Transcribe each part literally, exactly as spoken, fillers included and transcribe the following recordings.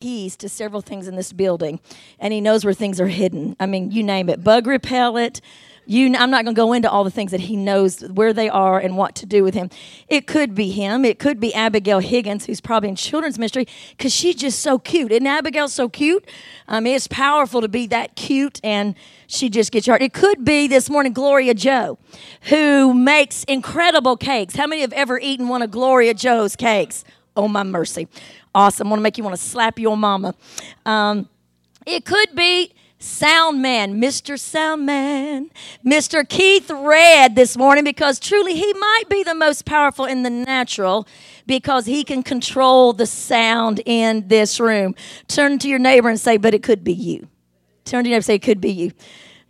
keys to several things in this building, and he knows where things are hidden. I mean, you name it. Bug repellent. You, I'm not going to go into all the things that he knows where they are and what to do with him. It could be him. It could be Abigail Higgins, who's probably in children's ministry, because she's just so cute. Isn't Abigail so cute? I mean, it's powerful to be that cute, and she just gets your heart. It could be this morning Gloria Joe, who makes incredible cakes. How many have ever eaten one of Gloria Joe's cakes? Oh, my mercy. Awesome. I want to make you want to slap your mama. Um, it could be Sound Man, Mister Sound Man, Mister Keith Red this morning, because truly he might be the most powerful in the natural because he can control the sound in this room. Turn to your neighbor and say, but it could be you. Turn to your neighbor and say, it could be you.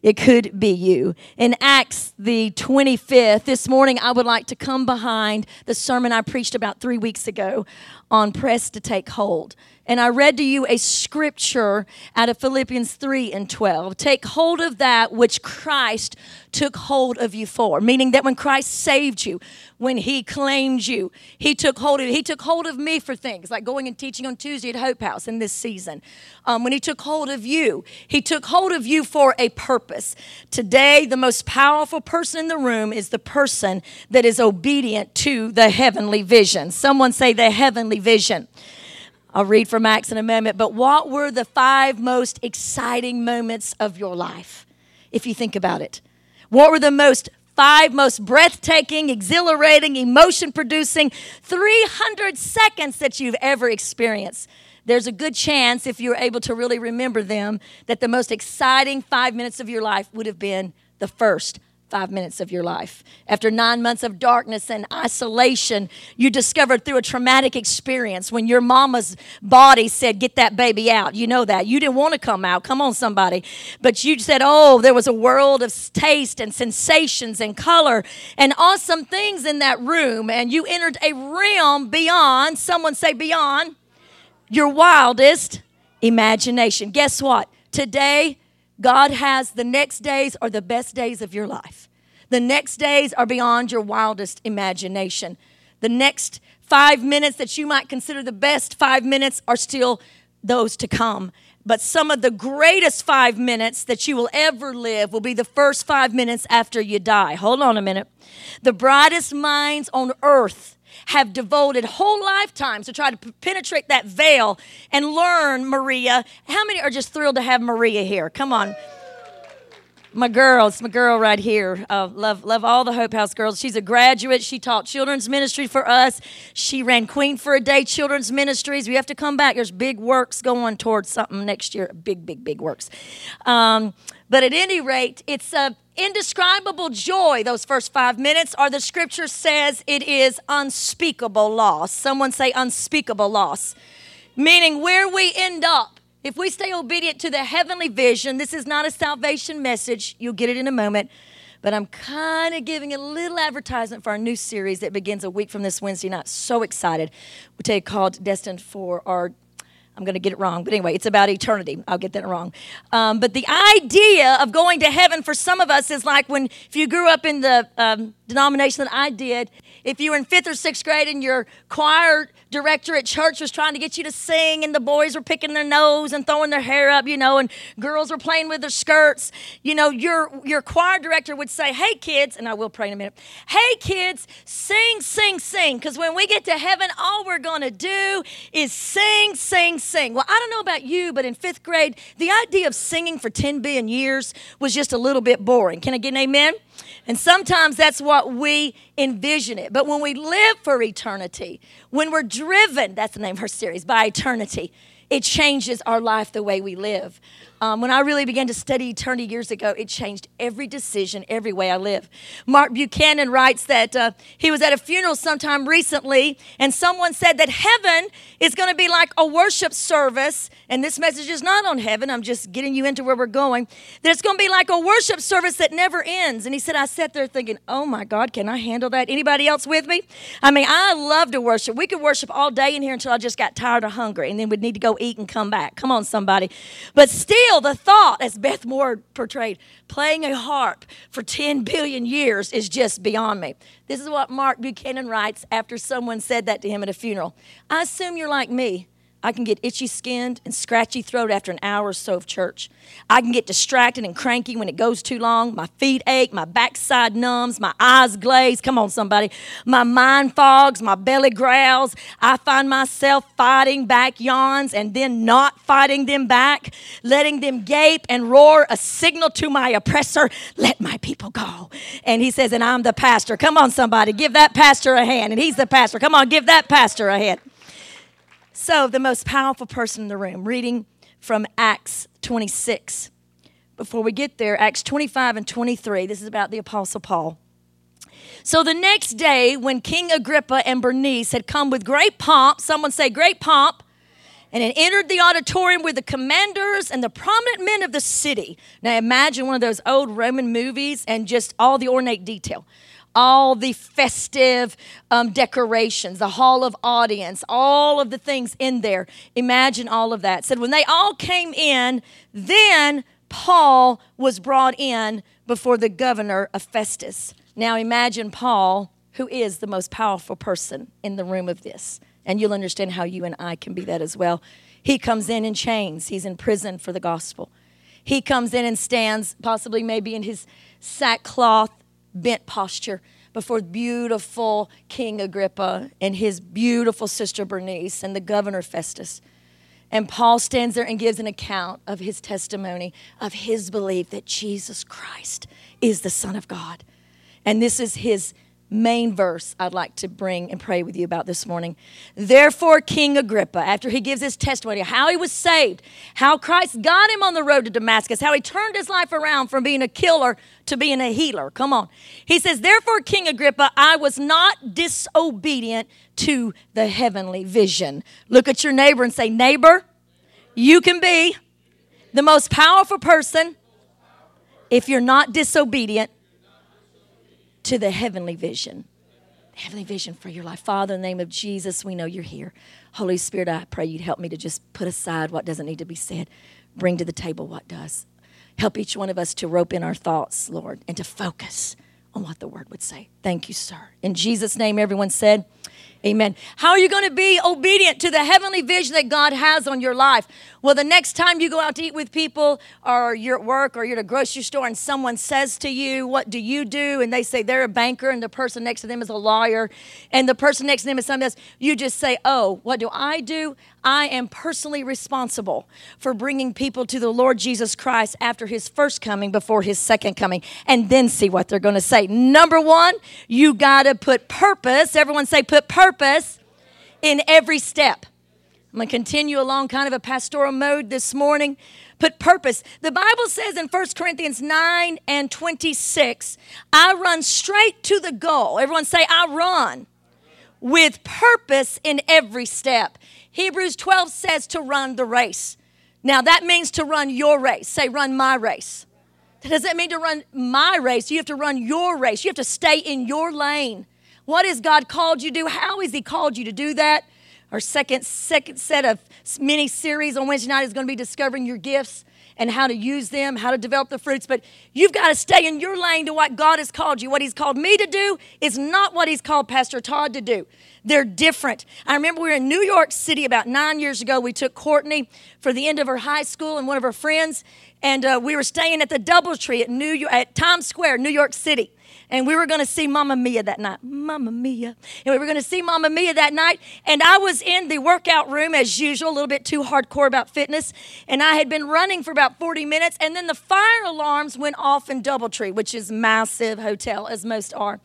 It could be you. In Acts the twenty-fifth, this morning I would like to come behind the sermon I preached about three weeks ago on Press to Take Hold. And I read to you a scripture out of Philippians three and twelve. Take hold of that which Christ took hold of you for. Meaning that when Christ saved you, when he claimed you, he took hold of you. He took hold of me for things like going and teaching on Tuesday at Hope House in this season. Um, when he took hold of you, he took hold of you for a purpose. Today, the most powerful person in the room is the person that is obedient to the heavenly vision. Someone say the heavenly vision. I'll read from Acts in a moment, but what were the five most exciting moments of your life, if you think about it? What were the most five most breathtaking, exhilarating, emotion-producing three hundred seconds that you've ever experienced? There's a good chance, if you're able to really remember them, that the most exciting five minutes of your life would have been the first five minutes of your life. After nine months of darkness and isolation, you discovered through a traumatic experience when your mama's body said, get that baby out. You know that. You didn't want to come out. Come on, somebody. But you said, oh, there was a world of taste and sensations and color and awesome things in that room. And you entered a realm beyond, someone say beyond, your wildest imagination. Guess what? Today, God has the next days are the best days of your life. The next days are beyond your wildest imagination. The next five minutes that you might consider the best five minutes are still those to come. But some of the greatest five minutes that you will ever live will be the first five minutes after you die. Hold on a minute. The brightest minds on earth have devoted whole lifetimes to try to p- penetrate that veil and learn Maria. How many are just thrilled to have Maria here? Come on. My girl, it's my girl right here. Uh, love love all the Hope House girls. She's a graduate. She taught children's ministry for us. She ran Queen for a Day children's ministries. We have to come back. There's big works going towards something next year. Big, big, big works. Um, but at any rate, it's a indescribable joy, those first five minutes, or the scripture says it is unspeakable loss. Someone say unspeakable loss, meaning where we end up. If we stay obedient to the heavenly vision, this is not a salvation message. You'll get it in a moment, but I'm kind of giving a little advertisement for our new series that begins a week from this Wednesday night. So excited. We'll take a call destined for our I'm going to get it wrong. But anyway, it's about eternity. I'll get that wrong. Um, but the idea of going to heaven for some of us is like when, if you grew up in the um, denomination that I did, if you were in fifth or sixth grade and your choir director at church was trying to get you to sing and the boys were picking their nose and throwing their hair up, you know, and girls were playing with their skirts, you know, your your choir director would say, hey, kids, and I will pray in a minute, hey, kids, sing, sing, sing, because when we get to heaven, all we're going to do is sing, sing, sing. Well, I don't know about you, but in fifth grade, the idea of singing for ten billion years was just a little bit boring. Can I get an amen? And sometimes that's what we envision it. But when we live for eternity, when we're driven, that's the name of her series, by eternity, it changes our life the way we live. Um, when I really began to study eternity years ago, it changed every decision, every way I live. Mark Buchanan writes that uh, he was at a funeral sometime recently, and someone said that heaven is going to be like a worship service, and this message is not on heaven. I'm just getting you into where we're going. That it's going to be like a worship service that never ends. And he said, I sat there thinking, oh, my God, can I handle that? Anybody else with me? I mean, I love to worship. We could worship all day in here until I just got tired or hungry, and then we'd need to go eat and come back. Come on, somebody. But still, the thought, as Beth Moore portrayed, playing a harp for ten billion years is just beyond me. This is what Mark Buchanan writes after someone said that to him at a funeral. I assume you're like me. I can get itchy skinned and scratchy throat after an hour or so of church. I can get distracted and cranky when it goes too long. My feet ache, my backside numbs, my eyes glaze. Come on, somebody. My mind fogs, my belly growls. I find myself fighting back yawns and then not fighting them back, letting them gape and roar a signal to my oppressor, let my people go. And he says, and I'm the pastor. Come on, somebody. Give that pastor a hand. And he's the pastor. Come on, give that pastor a hand. So the most powerful person in the room, reading from Acts twenty-six. Before we get there, Acts twenty-five and twenty-three, this is about the Apostle Paul. So the next day when King Agrippa and Bernice had come with great pomp, someone say great pomp, and had entered the auditorium with the commanders and the prominent men of the city. Now imagine one of those old Roman movies and just all the ornate detail. All the festive um, decorations, the hall of audience, all of the things in there. Imagine all of that. It said when they all came in, then Paul was brought in before the governor of Festus. Now imagine Paul, who is the most powerful person in the room of this. And you'll understand how you and I can be that as well. He comes in in chains. He's in prison for the gospel. He comes in and stands, possibly maybe in his sackcloth, bent posture before beautiful King Agrippa and his beautiful sister Bernice and the governor Festus. And Paul stands there and gives an account of his testimony, of his belief that Jesus Christ is the Son of God. And this is his main verse I'd like to bring and pray with you about this morning. Therefore, King Agrippa, after he gives his testimony, how he was saved, how Christ got him on the road to Damascus, how he turned his life around from being a killer to being a healer. Come on. He says, therefore, King Agrippa, I was not disobedient to the heavenly vision. Look at your neighbor and say, neighbor, you can be the most powerful person if you're not disobedient to the heavenly vision, the heavenly vision for your life. Father, in the name of Jesus, we know you're here. Holy Spirit, I pray you'd help me to just put aside what doesn't need to be said, bring to the table what does. Help each one of us to rope in our thoughts, Lord, and to focus on what the word would say. Thank you, sir. In Jesus' name, everyone said, amen. How are you going to be obedient to the heavenly vision that God has on your life? Well, the next time you go out to eat with people or you're at work or you're at a grocery store and someone says to you, what do you do? And they say they're a banker and the person next to them is a lawyer and the person next to them is something else. You just say, oh, what do I do? I am personally responsible for bringing people to the Lord Jesus Christ after his first coming, before his second coming, and then see what they're going to say. Number one, you got to put purpose. Everyone say put purpose in every step. I'm going to continue along kind of a pastoral mode this morning. Put purpose. The Bible says in First Corinthians nine and twenty-six, I run straight to the goal. Everyone say, I run with purpose in every step. Hebrews twelve says to run the race. Now that means to run your race. Say, run my race. That doesn't mean to run my race. You have to run your race. You have to stay in your lane. What has God called you to do? How has he called you to do that? Our second second set of mini series on Wednesday night is going to be discovering your gifts and how to use them, how to develop the fruits. But you've got to stay in your lane to what God has called you. What he's called me to do is not what he's called Pastor Todd to do. They're different. I remember we were in New York City about nine years ago. We took Courtney for the end of her high school and one of her friends, and uh, we were staying at the DoubleTree at, New York, at Times Square, New York City. And we were going to see Mama Mia that night. Mama Mia. And we were going to see Mama Mia that night. And I was in the workout room as usual, a little bit too hardcore about fitness. And I had been running for about forty minutes. And then the fire alarms went off in DoubleTree, which is massive hotel, as most are.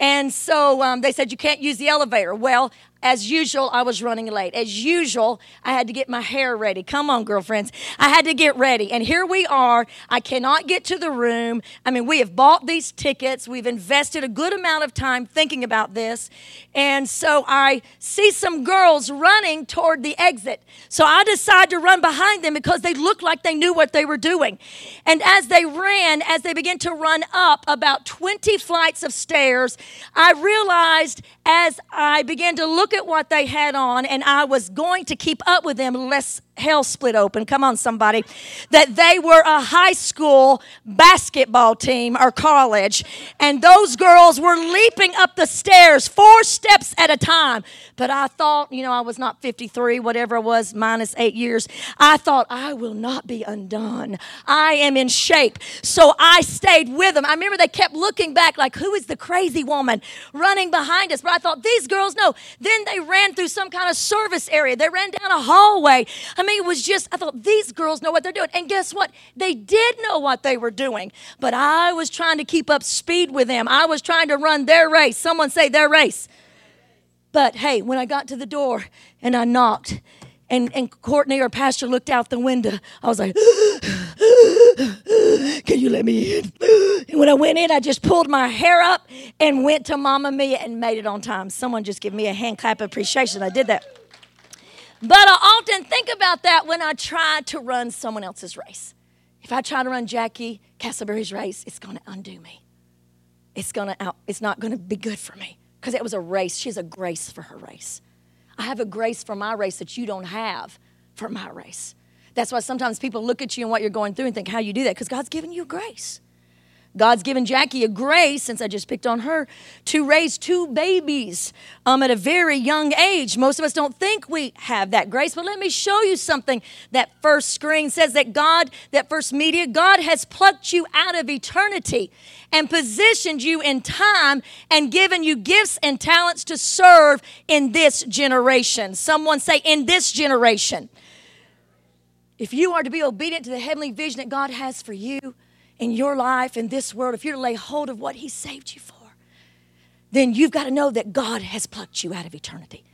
And so um, they said, you can't use the elevator. Well, as usual, I was running late. As usual, I had to get my hair ready. Come on, girlfriends. I had to get ready. And here we are. I cannot get to the room. I mean, we have bought these tickets. We've invested a good amount of time thinking about this. And so I see some girls running toward the exit. So I decide to run behind them because they looked like they knew what they were doing. And as they ran, as they began to run up about twenty flights of stairs, I realized as I began to look at what they had on, and I was going to keep up with them less hell split open. Come on, somebody. That they were a high school basketball team or college, and those girls were leaping up the stairs four steps at a time. But I thought, you know, I was not fifty-three, whatever it was, minus eight years. I thought, I will not be undone. I am in shape. So I stayed with them. I remember they kept looking back like, who is the crazy woman running behind us? But I thought, these girls, no. Then they ran through some kind of service area. They ran down a hallway. I mean, it was just, I thought, these girls know what they're doing. And guess what? They did know what they were doing. But I was trying to keep up speed with them. I was trying to run their race. Someone say their race. But hey, when I got to the door and I knocked, and, and Courtney, our pastor, looked out the window, I was like, can you let me in? And when I went in, I just pulled my hair up and went to Mama Mia and made it on time. Someone just give me a hand clap of appreciation. I did that. But I often think about that when I try to run someone else's race. If I try to run Jackie Castleberry's race, it's going to undo me. It's going to out, it's not going to be good for me. Because it was a race. She has a grace for her race. I have a grace for my race that you don't have for my race. That's why sometimes people look at you and what you're going through and think how you do that. Because God's given you a grace. God's given Jackie a grace, since I just picked on her, to raise two babies um, at a very young age. Most of us don't think we have that grace. But let me show you something. That first screen says that God, that first media, God has plucked you out of eternity and positioned you in time and given you gifts and talents to serve in this generation. Someone say, in this generation. If you are to be obedient to the heavenly vision that God has for you, in your life, in this world, if you're to lay hold of what he saved you for, then you've got to know that God has plucked you out of eternity.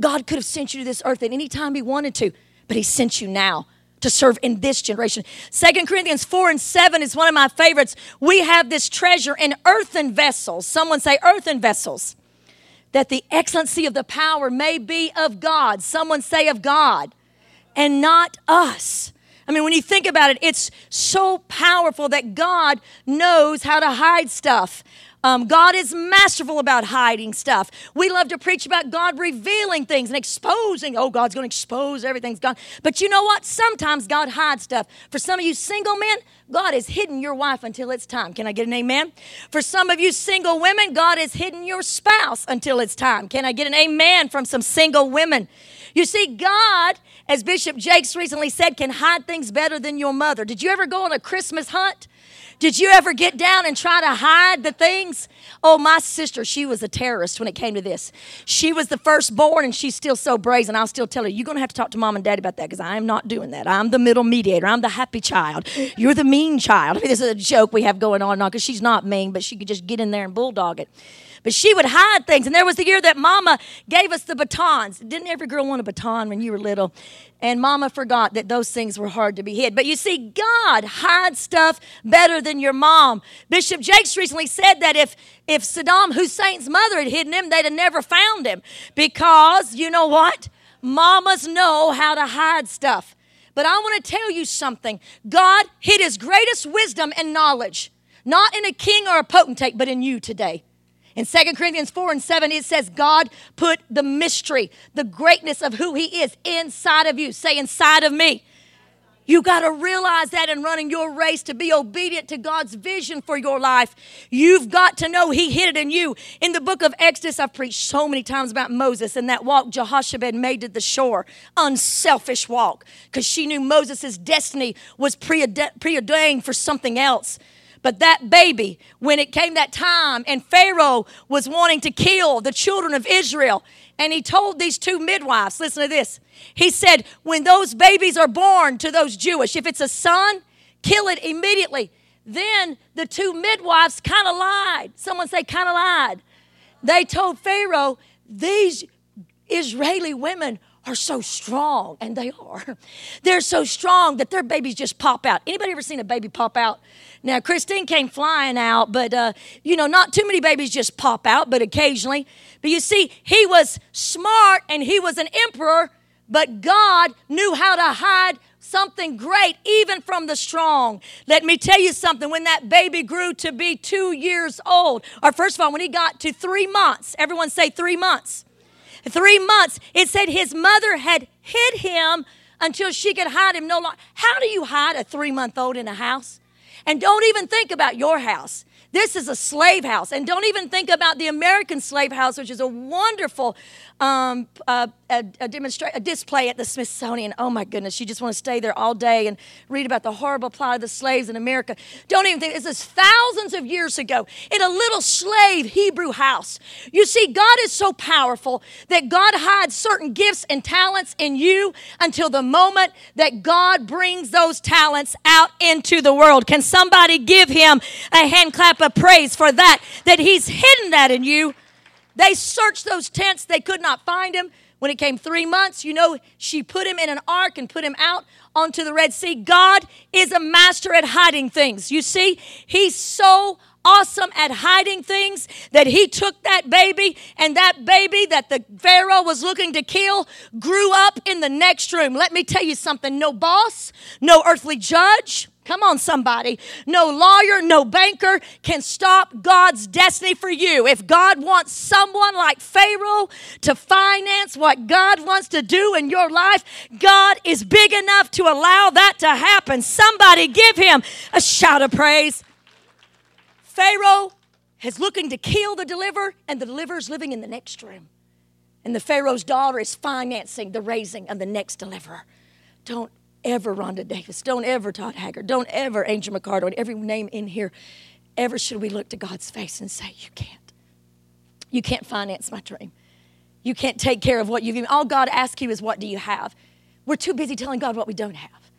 God could have sent you to this earth at any time he wanted to, but he sent you now to serve in this generation. Second Corinthians four and seven is one of my favorites. We have this treasure in earthen vessels. Someone say earthen vessels. That the excellency of the power may be of God. Someone say of God and not us. I mean, when you think about it, it's so powerful that God knows how to hide stuff. Um, God is masterful about hiding stuff. We love to preach about God revealing things and exposing. Oh, God's going to expose everything's gone. But you know what? Sometimes God hides stuff. For some of you single men, God has hidden your wife until it's time. Can I get an amen? For some of you single women, God has hidden your spouse until it's time. Can I get an amen from some single women? You see, God, as Bishop Jakes recently said, can hide things better than your mother. Did you ever go on a Christmas hunt? Did you ever get down and try to hide the things? Oh, my sister, she was a terrorist when it came to this. She was the firstborn, and she's still so brazen. I'll still tell her, you're going to have to talk to Mom and Dad about that, because I am not doing that. I'm the middle mediator. I'm the happy child. You're the mean child. I mean, this is a joke we have going on now, because she's not mean, but she could just get in there and bulldog it. But she would hide things. And there was the year that Mama gave us the batons. Didn't every girl want a baton when you were little? And Mama forgot that those things were hard to be hid. But you see, God hides stuff better than your mom. Bishop Jakes recently said that if, if Saddam Hussein's mother had hidden him, they'd have never found him. Because, you know what? Mamas know how to hide stuff. But I want to tell you something. God hid his greatest wisdom and knowledge. Not in a king or a potentate, but in you today. In Second Corinthians four and seven, it says, God put the mystery, the greatness of who he is inside of you. Say, inside of me. You got to realize that in running your race to be obedient to God's vision for your life. You've got to know he hid it in you. In the book of Exodus, I've preached so many times about Moses and that walk Jochebed made to the shore. Unselfish walk. Because she knew Moses' destiny was preordained for something else. But that baby, when it came that time and Pharaoh was wanting to kill the children of Israel, and he told these two midwives, listen to this. He said, when those babies are born to those Jewish, if it's a son, kill it immediately. Then the two midwives kind of lied. Someone say kind of lied. They told Pharaoh, these Israeli women are so strong, and they are. They're so strong that their babies just pop out. Anybody ever seen a baby pop out? Now, Christine came flying out, but, uh, you know, not too many babies just pop out, but occasionally. But you see, he was smart, and he was an emperor, but God knew how to hide something great, even from the strong. Let me tell you something. When that baby grew to be two years old, or first of all, when he got to three months, everyone say three months. Three months, it said his mother had hid him until she could hide him no longer. How do you hide a three-month-old in a house? And don't even think about your house. This is a slave house. And don't even think about the American slave house, which is a wonderful um, uh, a, a, demonstra- a display at the Smithsonian. Oh, my goodness. You just want to stay there all day and read about the horrible plight of the slaves in America. Don't even think. This is thousands of years ago in a little slave Hebrew house. You see, God is so powerful that God hides certain gifts and talents in you until the moment that God brings those talents out into the world. Can somebody give him a hand clap of praise for that, that he's hidden that in you? They searched those tents. They could not find him. When it came three months, you know, she put him in an ark and put him out onto the Red Sea. God is a master at hiding things. You see, he's so awesome at hiding things that he took that baby, and that baby that the Pharaoh was looking to kill grew up in the next room. Let me tell you something. No boss, no earthly judge. Come on, somebody. No lawyer, no banker can stop God's destiny for you. If God wants someone like Pharaoh to finance what God wants to do in your life, God is big enough to allow that to happen. Somebody give him a shout of praise. Pharaoh is looking to kill the deliverer, and the deliverer is living in the next room. And the Pharaoh's daughter is financing the raising of the next deliverer. Don't ever, Rhonda Davis, don't ever, Todd Haggard, don't ever, Angel McCarter, and every name in here, ever should we look to God's face and say, you can't. You can't finance my dream. You can't take care of what you've even, all God asks you is, what do you have? We're too busy telling God what we don't have.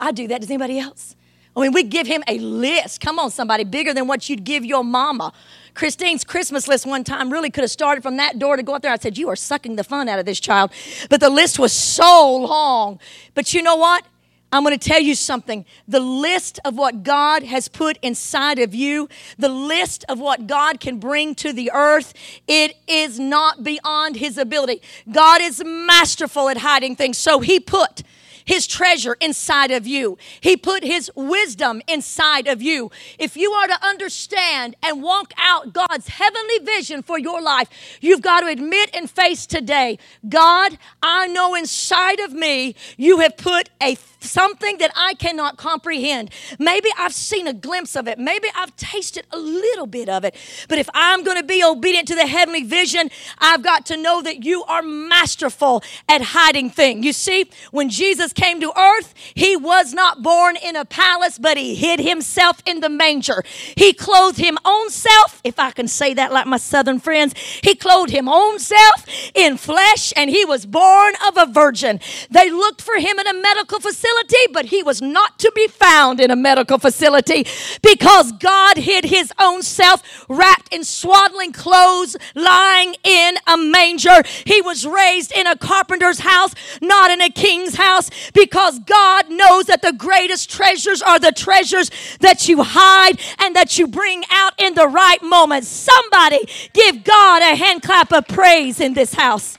I do that. Does anybody else? I mean, we give him a list. Come on, somebody, bigger than what you'd give your mama. Christine's Christmas list one time really could have started from that door to go up there. I said, you are sucking the fun out of this child. But the list was so long. But you know what? I'm going to tell you something. The list of what God has put inside of you, the list of what God can bring to the earth, it is not beyond his ability. God is masterful at hiding things. So he put his treasure inside of you. He put his wisdom inside of you. If you are to understand and walk out God's heavenly vision for your life, you've got to admit and face today, God, I know inside of me you have put a something that I cannot comprehend. Maybe I've seen a glimpse of it. Maybe I've tasted a little bit of it. But if I'm going to be obedient to the heavenly vision, I've got to know that you are masterful at hiding things. You see, when Jesus came to earth, he was not born in a palace, but he hid himself in the manger. He clothed him own self, if I can say that like my southern friends, he clothed him own self in flesh, and he was born of a virgin. They looked for him in a medical facility, but he was not to be found in a medical facility, because God hid his own self wrapped in swaddling clothes, lying in a manger. He was raised in a carpenter's house, not in a king's house, because God knows that the greatest treasures are the treasures that you hide and that you bring out in the right moment. Somebody give God a hand clap of praise in this house.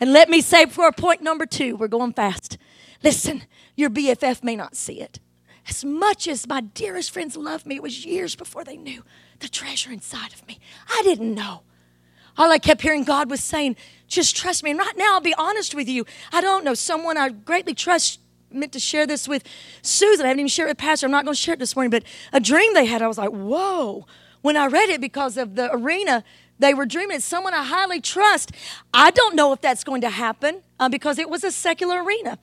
And let me say for point number two, we're going fast. Listen, your B F F may not see it. As much as my dearest friends loved me, it was years before they knew the treasure inside of me. I didn't know. All I kept hearing God was saying, just trust me. And right now, I'll be honest with you. I don't know. Someone I greatly trust meant to share this with Susan. I haven't even shared it with Pastor. I'm not going to share it this morning. But a dream they had, I was like, whoa. When I read it, because of the arena, they were dreaming. It's someone I highly trust. I don't know if that's going to happen uh, because it was a secular arena.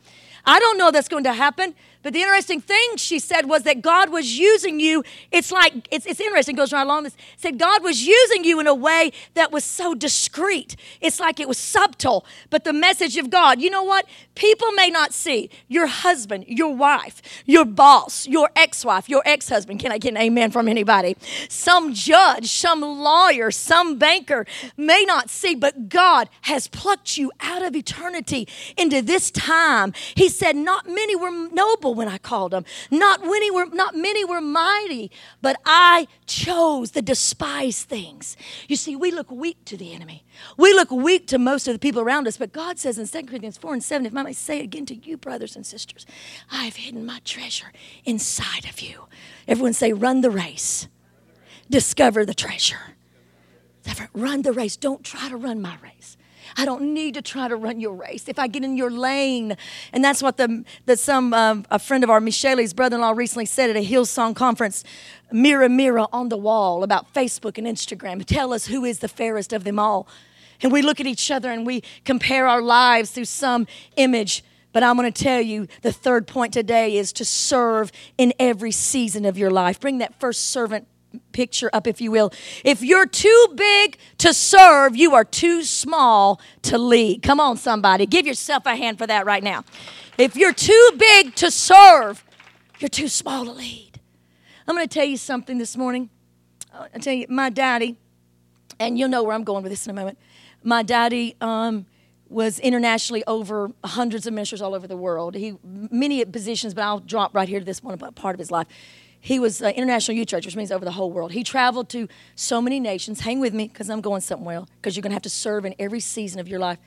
I don't know if that's going to happen. But the interesting thing she said was that God was using you. It's like, it's, it's interesting, it goes right along this. Said God was using you in a way that was so discreet. It's like it was subtle, but the message of God. You know what? People may not see your husband, your wife, your boss, your ex-wife, your ex-husband. Can I get an amen from anybody? Some judge, some lawyer, some banker may not see, but God has plucked you out of eternity into this time. He said, not many were noble when I called them. Not many were, not many were mighty, but I chose the despised things. You see, we look weak to the enemy. We look weak to most of the people around us, but God says in Second Corinthians four and seven, if I may say it again to you, brothers and sisters, I have hidden my treasure inside of you. Everyone say, run the race. Discover the treasure. Run the race. Don't try to run my race. I don't need to try to run your race if I get in your lane. And that's what the, the some um, a friend of our, Michele's brother-in-law, recently said at a Hillsong conference, mirror, mirror on the wall about Facebook and Instagram. Tell us who is the fairest of them all. And we look at each other and we compare our lives through some image. But I'm going to tell you the third point today is to serve in every season of your life. Bring that first servant picture up, if you will. If you're too big to serve, you are too small to lead. Come on, somebody. Give yourself a hand for that right now. If you're too big to serve, you're too small to lead. I'm going to tell you something this morning. I'll tell you, my daddy, and you'll know where I'm going with this in a moment. My daddy um, was internationally over hundreds of ministers all over the world. He many positions, but I'll drop right here to this one part of his life. He was uh, International Youth Church, which means over the whole world. He traveled to so many nations. Hang with me because I'm going somewhere, because you're going to have to serve in every season of your life.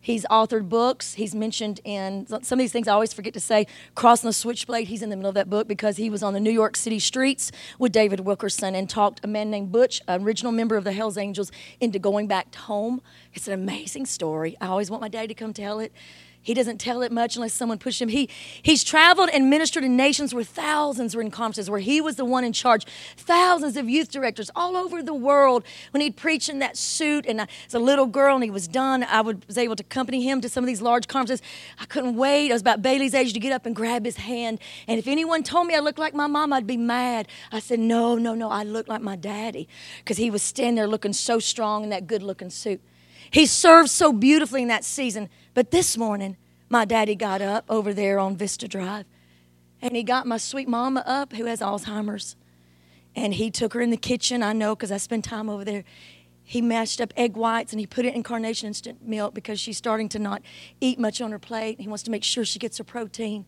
He's authored books. He's mentioned in some of these things I always forget to say. Crossing the Switchblade, he's in the middle of that book because he was on the New York City streets with David Wilkerson and talked a man named Butch, an original member of the Hells Angels, into going back home. It's an amazing story. I always want my dad to come tell it. He doesn't tell it much unless someone pushed him. He He's traveled and ministered in nations where thousands were in conferences, where he was the one in charge. Thousands of youth directors all over the world. When he'd preach in that suit, and I was a little girl, and he was done, I would, was able to accompany him to some of these large conferences. I couldn't wait. I was about Bailey's age to get up and grab his hand. And if anyone told me I looked like my mom, I'd be mad. I said, no, no, no, I look like my daddy. Because he was standing there looking so strong in that good-looking suit. He served so beautifully in that season. But this morning, my daddy got up over there on Vista Drive, and he got my sweet mama up, who has Alzheimer's, and he took her in the kitchen. I know because I spend time over there. He mashed up egg whites, and he put it in Carnation instant milk because she's starting to not eat much on her plate. He wants to make sure she gets her protein.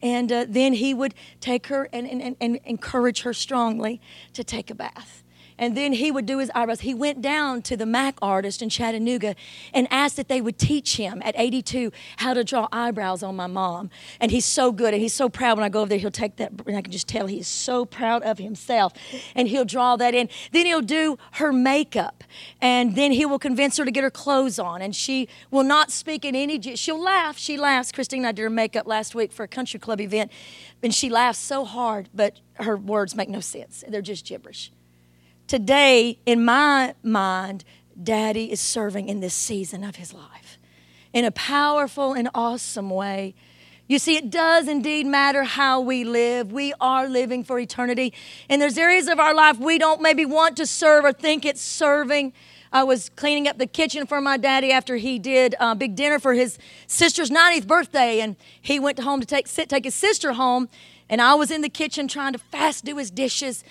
And uh, then he would take her and, and, and, and encourage her strongly to take a bath. And then he would do his eyebrows. He went down to the M A C artist in Chattanooga and asked that they would teach him at eighty-two how to draw eyebrows on my mom. And he's so good, and he's so proud. When I go over there, he'll take that, and I can just tell he's so proud of himself. And he'll draw that in. Then he'll do her makeup, and then he will convince her to get her clothes on. And she will not speak in any, she'll laugh. She laughs. Christine and I did her makeup last week for a country club event, and she laughs so hard, but her words make no sense. They're just gibberish. Today, in my mind, Daddy is serving in this season of his life in a powerful and awesome way. You see, it does indeed matter how we live. We are living for eternity. And there's areas of our life we don't maybe want to serve or think it's serving. I was cleaning up the kitchen for my daddy after he did a big dinner for his sister's ninetieth birthday. And he went home to take, sit, take his sister home. And I was in the kitchen trying to fast do his dishes.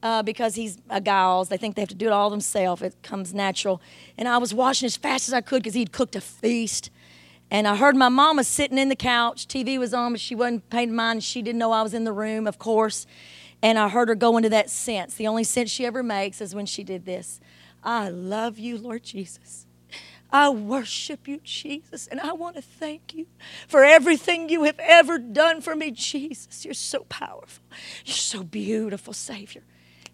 Uh, because he's a gals. They think they have to do it all themselves. It comes natural. And I was washing as fast as I could because he'd cooked a feast. And I heard my mama sitting in the couch. T V was on, but she wasn't paying mind. She didn't know I was in the room, of course. And I heard her go into that sense. The only sense she ever makes is when she did this. I love you, Lord Jesus. I worship you, Jesus, and I want to thank you for everything you have ever done for me, Jesus. You're so powerful. You're so beautiful, Savior.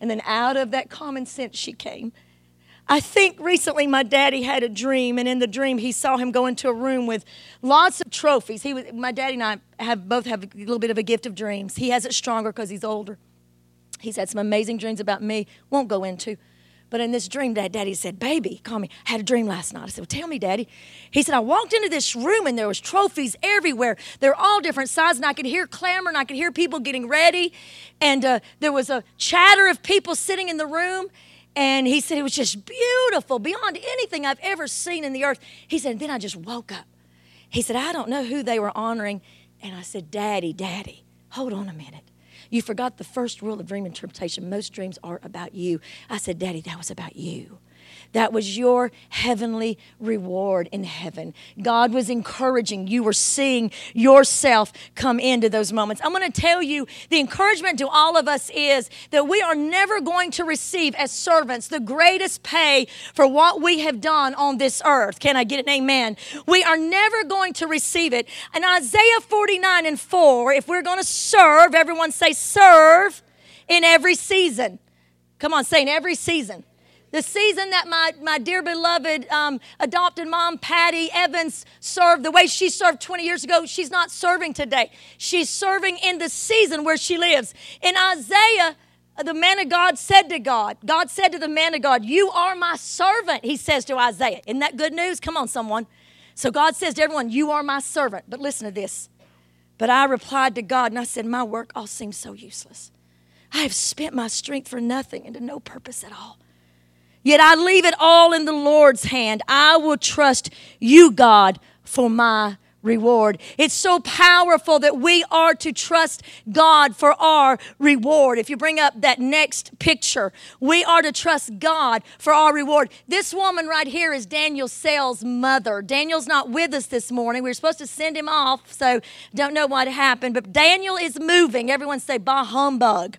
And then out of that common sense she came. I think recently my daddy had a dream, and in the dream he saw him go into a room with lots of trophies. He was, my daddy and I have both have a little bit of a gift of dreams. He has it stronger because he's older. He's had some amazing dreams about me, won't go into. But in this dream, Dad, Daddy said, baby, call me. I had a dream last night. I said, well, tell me, Daddy. He said, I walked into this room, and there was trophies everywhere. They're all different sizes, and I could hear clamor, and I could hear people getting ready. And uh, there was a chatter of people sitting in the room. And he said, it was just beautiful, beyond anything I've ever seen in the earth. He said, and then I just woke up. He said, I don't know who they were honoring. And I said, Daddy, Daddy, hold on a minute. You forgot the first rule of dream interpretation. Most dreams are about you. I said, Daddy, that was about you. That was your heavenly reward in heaven. God was encouraging. You were seeing yourself come into those moments. I'm going to tell you, the encouragement to all of us is that we are never going to receive as servants the greatest pay for what we have done on this earth. Can I get an amen? We are never going to receive it. And Isaiah forty-nine and four, if we're going to serve, everyone say serve in every season. Come on, say in every season. The season that my, my dear beloved um, adopted mom, Patty Evans, served, the way she served twenty years ago, she's not serving today. She's serving in the season where she lives. In Isaiah, the man of God said to God, God said to the man of God, you are my servant, he says to Isaiah. Isn't that good news? Come on, someone. So God says to everyone, you are my servant. But listen to this. But I replied to God and I said, my work all seems so useless. I have spent my strength for nothing and to no purpose at all. Yet I leave it all in the Lord's hand. I will trust you, God, for my reward. It's so powerful that we are to trust God for our reward. If you bring up that next picture, we are to trust God for our reward. This woman right here is Daniel Sale's mother. Daniel's not with us this morning. We were supposed to send him off, so don't know what happened. But Daniel is moving. Everyone say, bah humbug.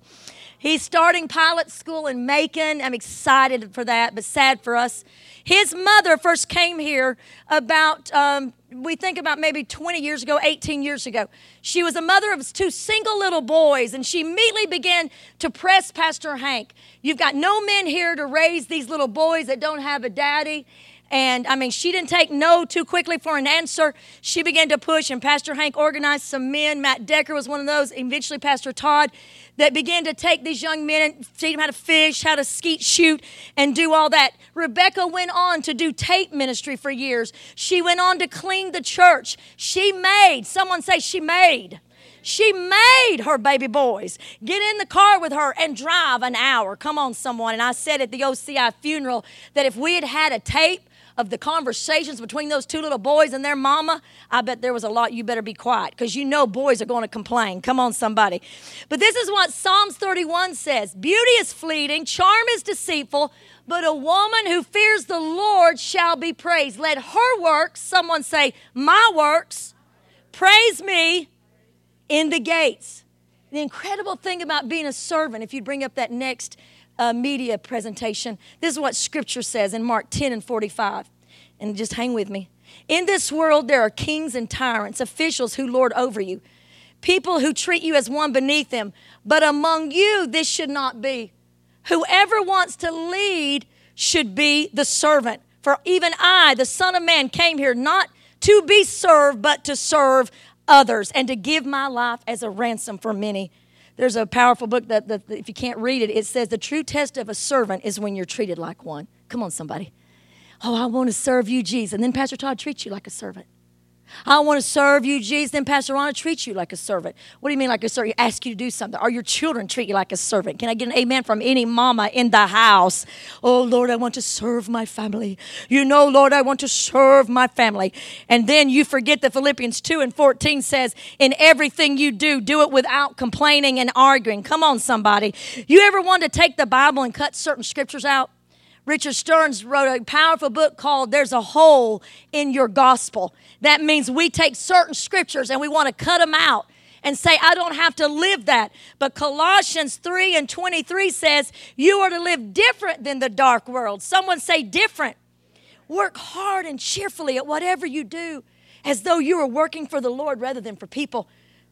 He's starting pilot school in Macon. I'm excited for that, but sad for us. His mother first came here about, um, we think about maybe twenty years ago, eighteen years ago. She was a mother of two single little boys, and she immediately began to press Pastor Hank. You've got no men here to raise these little boys that don't have a daddy. And, I mean, she didn't take no too quickly for an answer. She began to push, and Pastor Hank organized some men. Matt Decker was one of those, eventually Pastor Todd, that began to take these young men and teach them how to fish, how to skeet shoot, and do all that. Rebecca went on to do tape ministry for years. She went on to clean the church. She made, someone say she made. She made her baby boys get in the car with her and drive an hour. Come on, someone. And I said at the O C I funeral that if we had had a tape of the conversations between those two little boys and their mama, I bet there was a lot, you better be quiet, because you know boys are going to complain. Come on, somebody. But this is what Psalms thirty-one says. Beauty is fleeting, charm is deceitful, but a woman who fears the Lord shall be praised. Let her works, someone say, my works, praise me in the gates. The incredible thing about being a servant, if you bring up that next Uh, media presentation. This is what Scripture says in Mark ten and forty-five. And just hang with me. In this world there are kings and tyrants, officials who lord over you, people who treat you as one beneath them. But among you this should not be. Whoever wants to lead should be the servant. For even I, the Son of Man, came here not to be served, but to serve others and to give my life as a ransom for many. There's a powerful book that, that, that if you can't read it, it says the true test of a servant is when you're treated like one. Come on, somebody. Oh, I want to serve you, Jesus. And then Pastor Todd treats you like a servant. I want to serve you, Jesus. Then Pastor Ronna treats you like a servant. What do you mean like a servant? Ask you to do something. Or your children treat you like a servant. Can I get an amen from any mama in the house? Oh, Lord, I want to serve my family. You know, Lord, I want to serve my family. And then you forget that Philippians two and fourteen says, in everything you do, do it without complaining and arguing. Come on, somebody. You ever want to take the Bible and cut certain scriptures out? Richard Stearns wrote a powerful book called There's a Hole in Your Gospel. That means we take certain scriptures and we want to cut them out and say, I don't have to live that. But Colossians three and twenty-three says, you are to live different than the dark world. Someone say different. Work hard and cheerfully at whatever you do, as though you are working for the Lord rather than for people.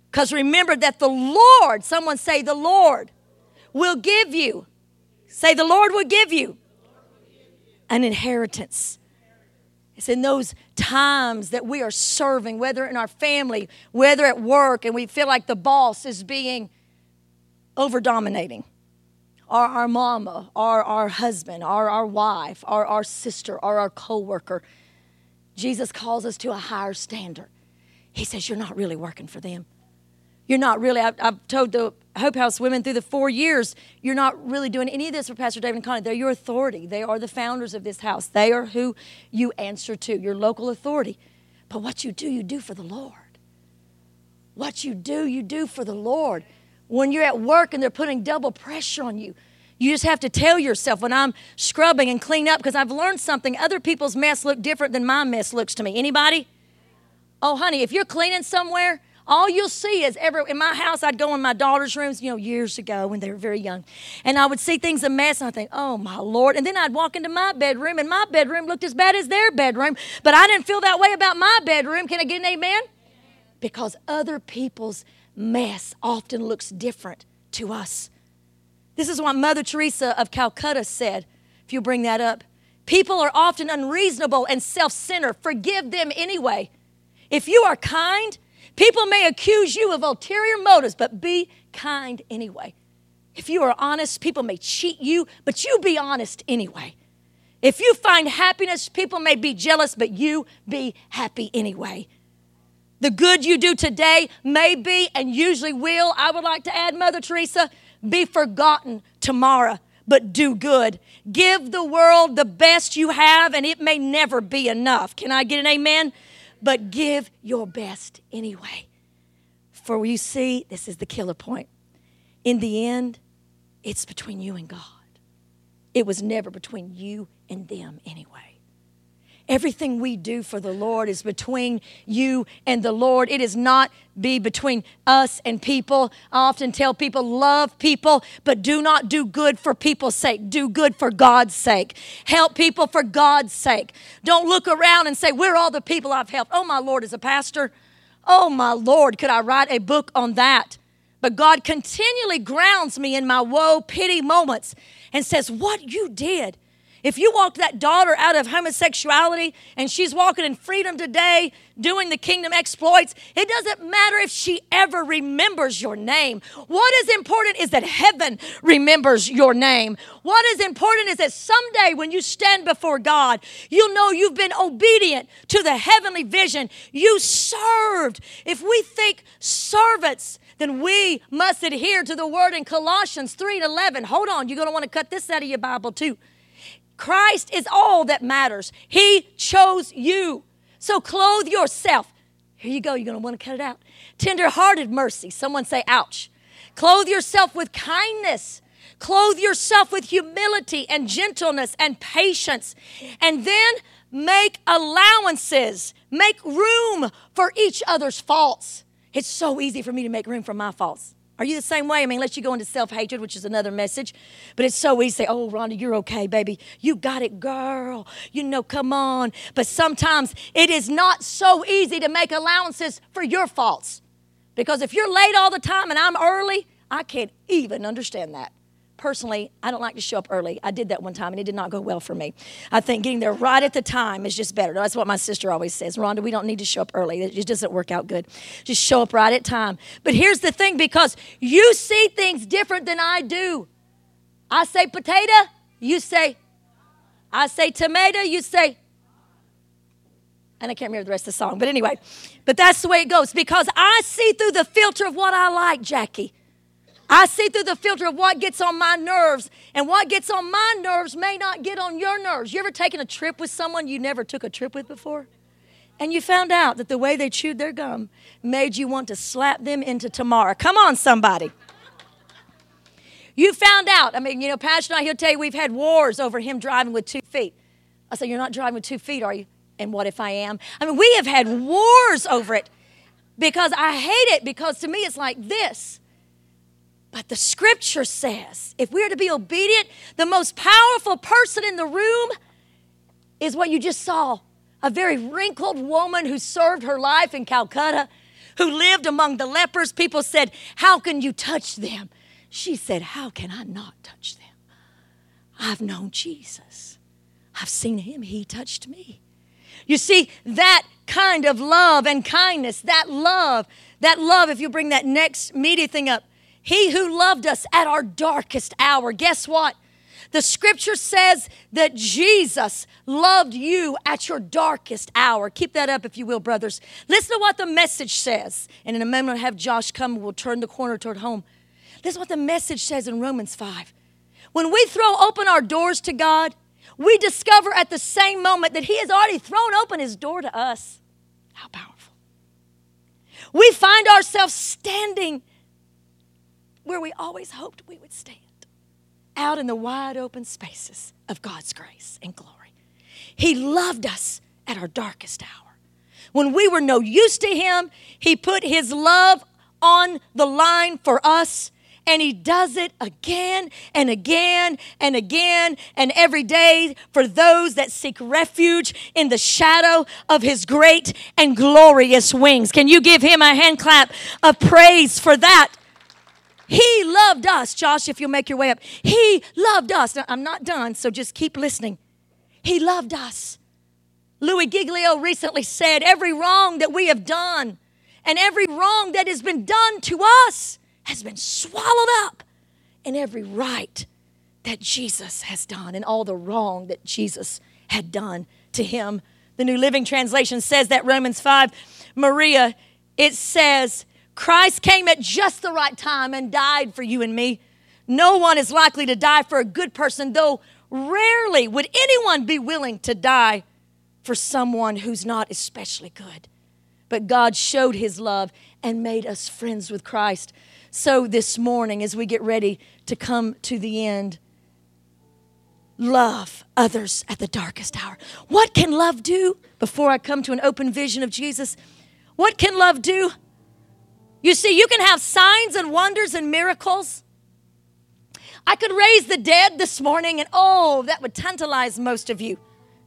Because remember that the Lord, someone say the Lord, will give you. Say the Lord will give you an inheritance. It's in those times that we are serving, whether in our family, whether at work, and we feel like the boss is being over-dominating, or our mama, or our husband, or our wife, or our sister, or our co-worker. Jesus calls us to a higher standard. He says, you're not really working for them. You're not really, I've, I've told the Hope House women through the four years, you're not really doing any of this for Pastor David and Connie. They're your authority. They are the founders of this house. They are who you answer to, your local authority. But what you do, you do for the Lord. What you do, you do for the Lord. When you're at work and they're putting double pressure on you, you just have to tell yourself, when I'm scrubbing and clean up, because I've learned something, other people's mess look different than my mess looks to me. Anybody? Oh, honey, if you're cleaning somewhere, all you'll see is, every, in my house, I'd go in my daughter's rooms, you know, years ago when they were very young. And I would see things a mess, and I'd think, oh, my Lord. And then I'd walk into my bedroom, and my bedroom looked as bad as their bedroom. But I didn't feel that way about my bedroom. Can I get an amen? Because other people's mess often looks different to us. This is what Mother Teresa of Calcutta said. If if you bring that up. People are often unreasonable and self-centered. Forgive them anyway. If you are kind, people may accuse you of ulterior motives, but be kind anyway. If you are honest, people may cheat you, but you be honest anyway. If you find happiness, people may be jealous, but you be happy anyway. The good you do today may be, and usually will, I would like to add, Mother Teresa, be forgotten tomorrow, but do good. Give the world the best you have, and it may never be enough. Can I get an amen? But give your best anyway. For you see, this is the killer point. In the end, it's between you and God. It was never between you and them anyway. Everything we do for the Lord is between you and the Lord. It is not be between us and people. I often tell people, love people, but do not do good for people's sake. Do good for God's sake. Help people for God's sake. Don't look around and say, where are all the people I've helped? Oh, my Lord, as a pastor. Oh, my Lord, could I write a book on that? But God continually grounds me in my woe, pity moments and says, what you did. If you walked that daughter out of homosexuality and she's walking in freedom today, doing the kingdom exploits, it doesn't matter if she ever remembers your name. What is important is that heaven remembers your name. What is important is that someday when you stand before God, you'll know you've been obedient to the heavenly vision. You served. If we think servants, then we must adhere to the word in Colossians three and eleven. Hold on, you're going to want to cut this out of your Bible too. Christ is all that matters. He chose you. So clothe yourself. Here you go. You're going to want to cut it out. Tender-hearted mercy. Someone say, ouch. Clothe yourself with kindness. Clothe yourself with humility and gentleness and patience. And then make allowances. Make room for each other's faults. It's so easy for me to make room for my faults. Are you the same way? I mean, unless you go into self-hatred, which is another message. But it's so easy to say, oh, Rhonda, you're okay, baby. You got it, girl. You know, come on. But sometimes it is not so easy to make allowances for your faults. Because if you're late all the time and I'm early, I can't even understand that. Personally, I don't like to show up early. I did that one time, and it did not go well for me. I think getting there right at the time is just better. That's what my sister always says. Rhonda, we don't need to show up early. It just doesn't work out good. Just show up right at time. But here's the thing, because you see things different than I do. I say potato, you say. I say tomato, you say. And I can't remember the rest of the song. But anyway, but that's the way it goes, because I see through the filter of what I like, Jackie. I see through the filter of what gets on my nerves, and what gets on my nerves may not get on your nerves. You ever taken a trip with someone you never took a trip with before? And you found out that the way they chewed their gum made you want to slap them into tomorrow. Come on, somebody. You found out. I mean, you know, Pastor and I, he'll tell you we've had wars over him driving with two feet. I said, you're not driving with two feet, are you? And what if I am? I mean, we have had wars over it, because I hate it, because to me it's like this. But the scripture says, if we are to be obedient, the most powerful person in the room is what you just saw. A very wrinkled woman who served her life in Calcutta, who lived among the lepers. People said, how can you touch them? She said, how can I not touch them? I've known Jesus. I've seen him. He touched me. You see, that kind of love and kindness, that love, that love, if you bring that next media thing up, he who loved us at our darkest hour. Guess what? The scripture says that Jesus loved you at your darkest hour. Keep that up, if you will, brothers. Listen to what the message says. And in a moment, I'll have Josh come and we'll turn the corner toward home. Listen to what the message says in Romans five. When we throw open our doors to God, we discover at the same moment that he has already thrown open his door to us. How powerful. We find ourselves standing where we always hoped we would stand, out in the wide open spaces of God's grace and glory. He loved us at our darkest hour. When we were no use to him, he put his love on the line for us, and he does it again and again and again and every day for those that seek refuge in the shadow of his great and glorious wings. Can you give him a hand clap of praise for that? He loved us. Josh, if you'll make your way up. He loved us. Now, I'm not done, so just keep listening. He loved us. Louis Giglio recently said, every wrong that we have done and every wrong that has been done to us has been swallowed up in every right that Jesus has done and all the wrong that Jesus had done to him. The New Living Translation says that Romans five, Maria, it says, Christ came at just the right time and died for you and me. No one is likely to die for a good person, though rarely would anyone be willing to die for someone who's not especially good. But God showed his love and made us friends with Christ. So this morning, as we get ready to come to the end, love others at the darkest hour. What can love do? Before I come to an open vision of Jesus, what can love do? You see, you can have signs and wonders and miracles. I could raise the dead this morning, and oh, that would tantalize most of you.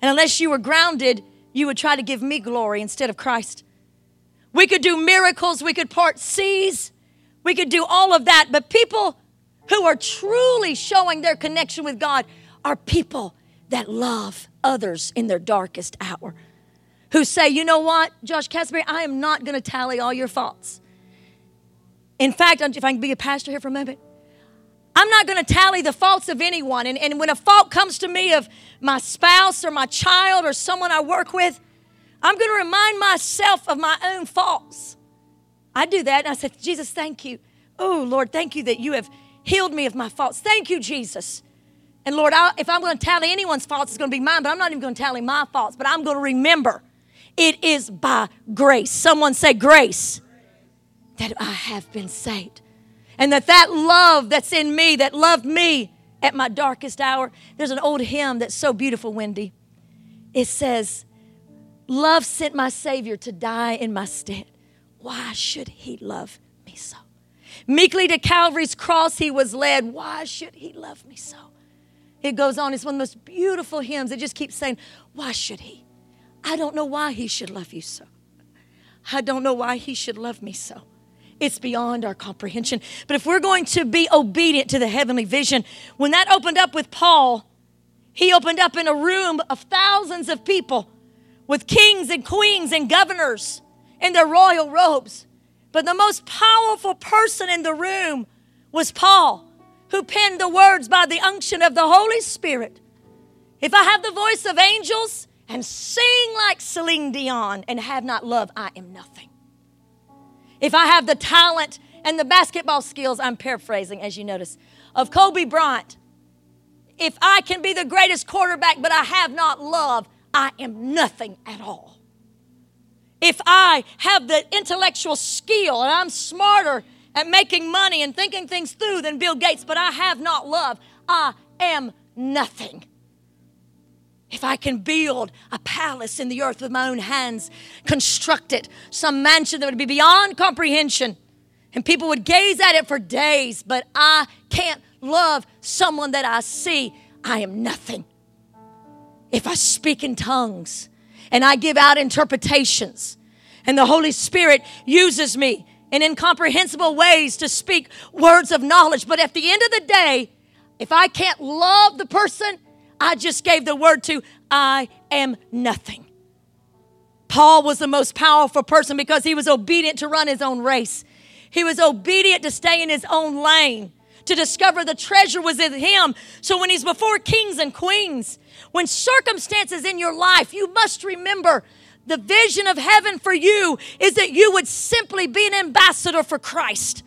And unless you were grounded, you would try to give me glory instead of Christ. We could do miracles. We could part seas. We could do all of that. But people who are truly showing their connection with God are people that love others in their darkest hour, who say, you know what, Josh Casbury, I am not going to tally all your faults. In fact, if I can be a pastor here for a moment, I'm not going to tally the faults of anyone. And, and when a fault comes to me of my spouse or my child or someone I work with, I'm going to remind myself of my own faults. I do that. And I said, Jesus, thank you. Oh, Lord, thank you that you have healed me of my faults. Thank you, Jesus. And Lord, I, if I'm going to tally anyone's faults, it's going to be mine, but I'm not even going to tally my faults. But I'm going to remember it is by grace. Someone say grace. That I have been saved. And that that love that's in me, that loved me at my darkest hour. There's an old hymn that's so beautiful, Wendy. It says, love sent my Savior to die in my stead. Why should he love me so? Meekly to Calvary's cross he was led. Why should he love me so? It goes on. It's one of the most beautiful hymns. It just keeps saying, why should he? I don't know why he should love you so. I don't know why he should love me so. It's beyond our comprehension. But if we're going to be obedient to the heavenly vision, when that opened up with Paul, he opened up in a room of thousands of people with kings and queens and governors in their royal robes. But the most powerful person in the room was Paul, who penned the words by the unction of the Holy Spirit. If I have the voice of angels and sing like Celine Dion and have not love, I am nothing. If I have the talent and the basketball skills, I'm paraphrasing, as you notice, of Kobe Bryant. If I can be the greatest quarterback, but I have not love, I am nothing at all. If I have the intellectual skill and I'm smarter at making money and thinking things through than Bill Gates, but I have not love, I am nothing. If I can build a palace in the earth with my own hands, construct it, some mansion that would be beyond comprehension, and people would gaze at it for days, but I can't love someone that I see, I am nothing. If I speak in tongues and I give out interpretations and the Holy Spirit uses me in incomprehensible ways to speak words of knowledge, but at the end of the day, if I can't love the person I just gave the word to, I am nothing. Paul was the most powerful person because he was obedient to run his own race. He was obedient to stay in his own lane, to discover the treasure was in him. So when he's before kings and queens, when circumstances in your life, you must remember the vision of heaven for you is that you would simply be an ambassador for Christ,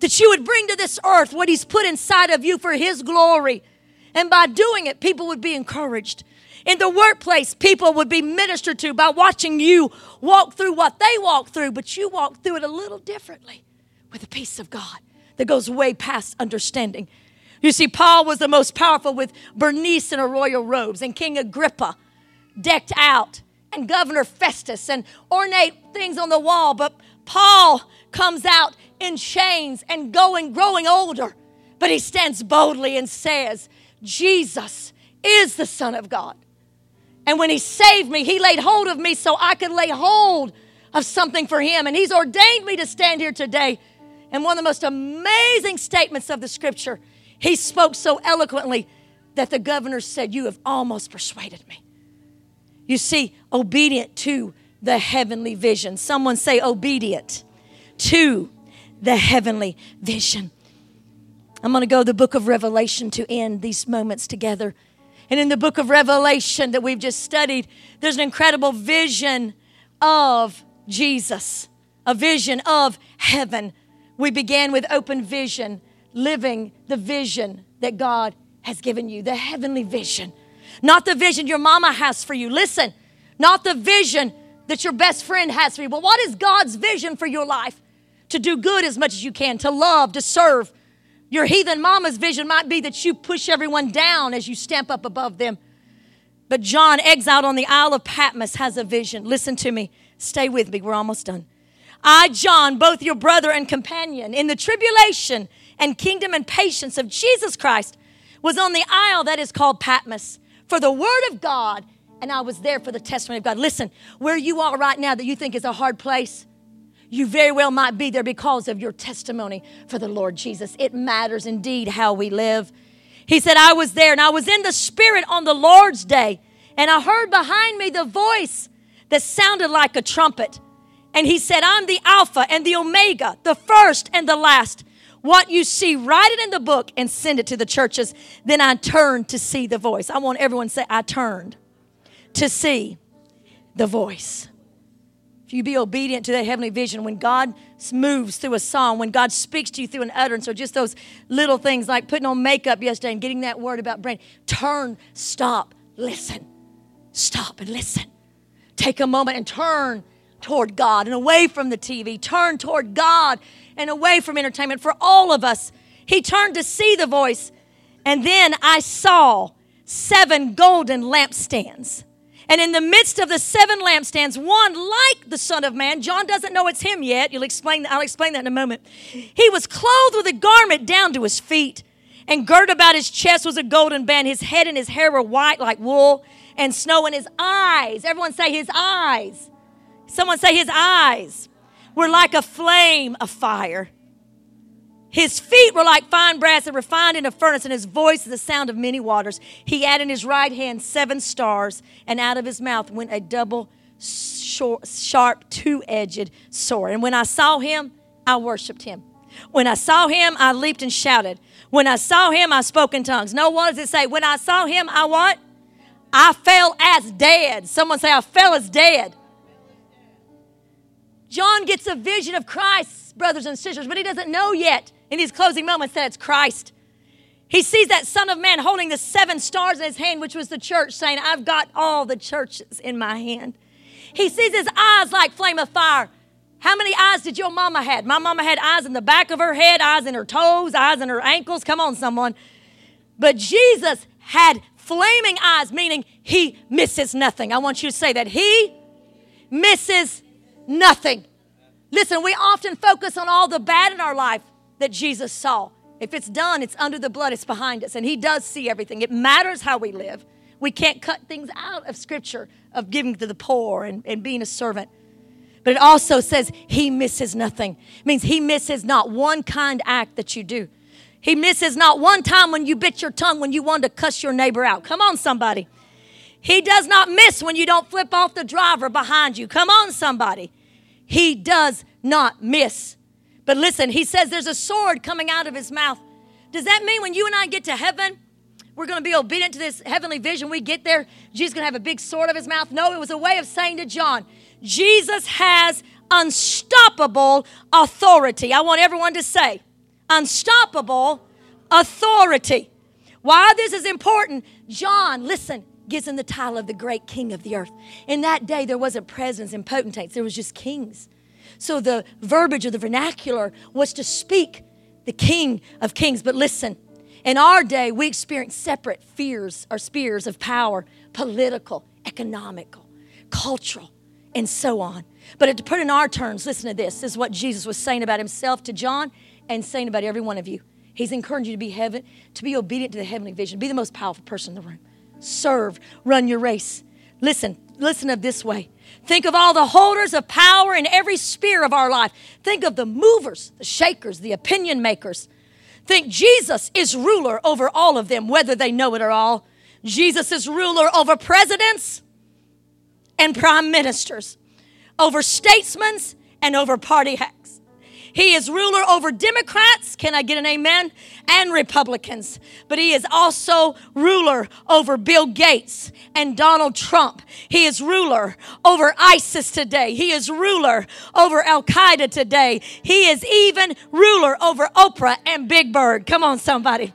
that you would bring to this earth what he's put inside of you for his glory. And by doing it, people would be encouraged. In the workplace, people would be ministered to by watching you walk through what they walk through, but you walk through it a little differently with the peace of God that goes way past understanding. You see, Paul was the most powerful with Bernice in her royal robes and King Agrippa decked out and Governor Festus and ornate things on the wall. But Paul comes out in chains and going, growing older, but he stands boldly and says, Jesus is the Son of God. And when he saved me, he laid hold of me so I could lay hold of something for him. And he's ordained me to stand here today And one of the most amazing statements of the scripture, he spoke so eloquently that the governor said, "You have almost persuaded me." You see, obedient to the heavenly vision. Someone say obedient to the heavenly vision. I'm going to go to the book of Revelation to end these moments together. And in the book of Revelation that we've just studied, there's an incredible vision of Jesus, a vision of heaven. We began with open vision, living the vision that God has given you, the heavenly vision. Not the vision your mama has for you. Listen, not the vision that your best friend has for you. But what is God's vision for your life? To do good as much as you can, to love, to serve. Your heathen mama's vision might be that you push everyone down as you stamp up above them. But John, exiled on the Isle of Patmos, has a vision. Listen to me. Stay with me. We're almost done. I, John, both your brother and companion, in the tribulation and kingdom and patience of Jesus Christ, was on the isle that is called Patmos for the word of God, and I was there for the testimony of God. Listen, where you are right now that you think is a hard place, you very well might be there because of your testimony for the Lord Jesus. It matters indeed how we live. He said, I was there and I was in the Spirit on the Lord's day. And I heard behind me the voice that sounded like a trumpet. And he said, I'm the Alpha and the Omega, the first and the last. What you see, write it in the book and send it to the churches. Then I turned to see the voice. I want everyone to say, I turned to see the voice. If you be obedient to that heavenly vision, when God moves through a song, when God speaks to you through an utterance, or just those little things like putting on makeup yesterday and getting that word about brain, turn, stop, listen. Stop and listen. Take a moment and turn toward God and away from the T V. Turn toward God and away from entertainment for all of us. He turned to see the voice, and then I saw seven golden lampstands. And in the midst of the seven lampstands, one like the Son of Man. John doesn't know it's him yet. You'll explain. I'll explain that in a moment. He was clothed with a garment down to his feet, and girt about his chest was a golden band. His head and his hair were white like wool and snow, and his eyes. Everyone say his eyes. Someone say his eyes were like a flame of fire. His feet were like fine brass that refined in a furnace, and his voice is the sound of many waters. He had in his right hand seven stars, and out of his mouth went a double, short, sharp, two-edged sword. And when I saw him, I worshiped him. When I saw him, I leaped and shouted. When I saw him, I spoke in tongues. No, what does it say? When I saw him, I what? I fell as dead. Someone say, I fell as dead. John gets a vision of Christ, brothers and sisters, but he doesn't know yet. In these closing moments, that it's Christ. He sees that Son of Man holding the seven stars in his hand, which was the church, saying, I've got all the churches in my hand. He sees his eyes like flame of fire. How many eyes did your mama have? My mama had eyes in the back of her head, eyes in her toes, eyes in her ankles. Come on, someone. But Jesus had flaming eyes, meaning he misses nothing. I want you to say that. He misses nothing. Listen, we often focus on all the bad in our life that Jesus saw. If it's done, it's under the blood, it's behind us. And he does see everything. It matters how we live. We can't cut things out of scripture of giving to the poor and, and being a servant. But it also says he misses nothing. It means he misses not one kind act that you do. He misses not one time when you bit your tongue when you wanted to cuss your neighbor out. Come on, somebody. He does not miss when you don't flip off the driver behind you. Come on, somebody. He does not miss. But listen, he says there's a sword coming out of his mouth. Does that mean when you and I get to heaven, we're going to be obedient to this heavenly vision? We get there, Jesus is going to have a big sword of his mouth? No, it was a way of saying to John, Jesus has unstoppable authority. I want everyone to say, unstoppable authority. Why this is important, John, listen, gives him the title of the great king of the earth. In that day, there wasn't presidents and potentates. There was just kings. So the verbiage or the vernacular was to speak the King of Kings. But listen, in our day, we experience separate fears or spheres of power, political, economical, cultural, and so on. But to put in our terms, listen to this. This is what Jesus was saying about himself to John and saying about every one of you. He's encouraging you to be heaven, to be obedient to the heavenly vision. Be the most powerful person in the room. Serve. Run your race. Listen. Listen of this way. Think of all the holders of power in every sphere of our life. Think of the movers, the shakers, the opinion makers. Think Jesus is ruler over all of them, whether they know it or all. Jesus is ruler over presidents and prime ministers, over statesmen and over party hacks. He is ruler over Democrats, can I get an amen, and Republicans. But he is also ruler over Bill Gates and Donald Trump. He is ruler over ISIS today. He is ruler over Al-Qaeda today. He is even ruler over Oprah and Big Bird. Come on, somebody.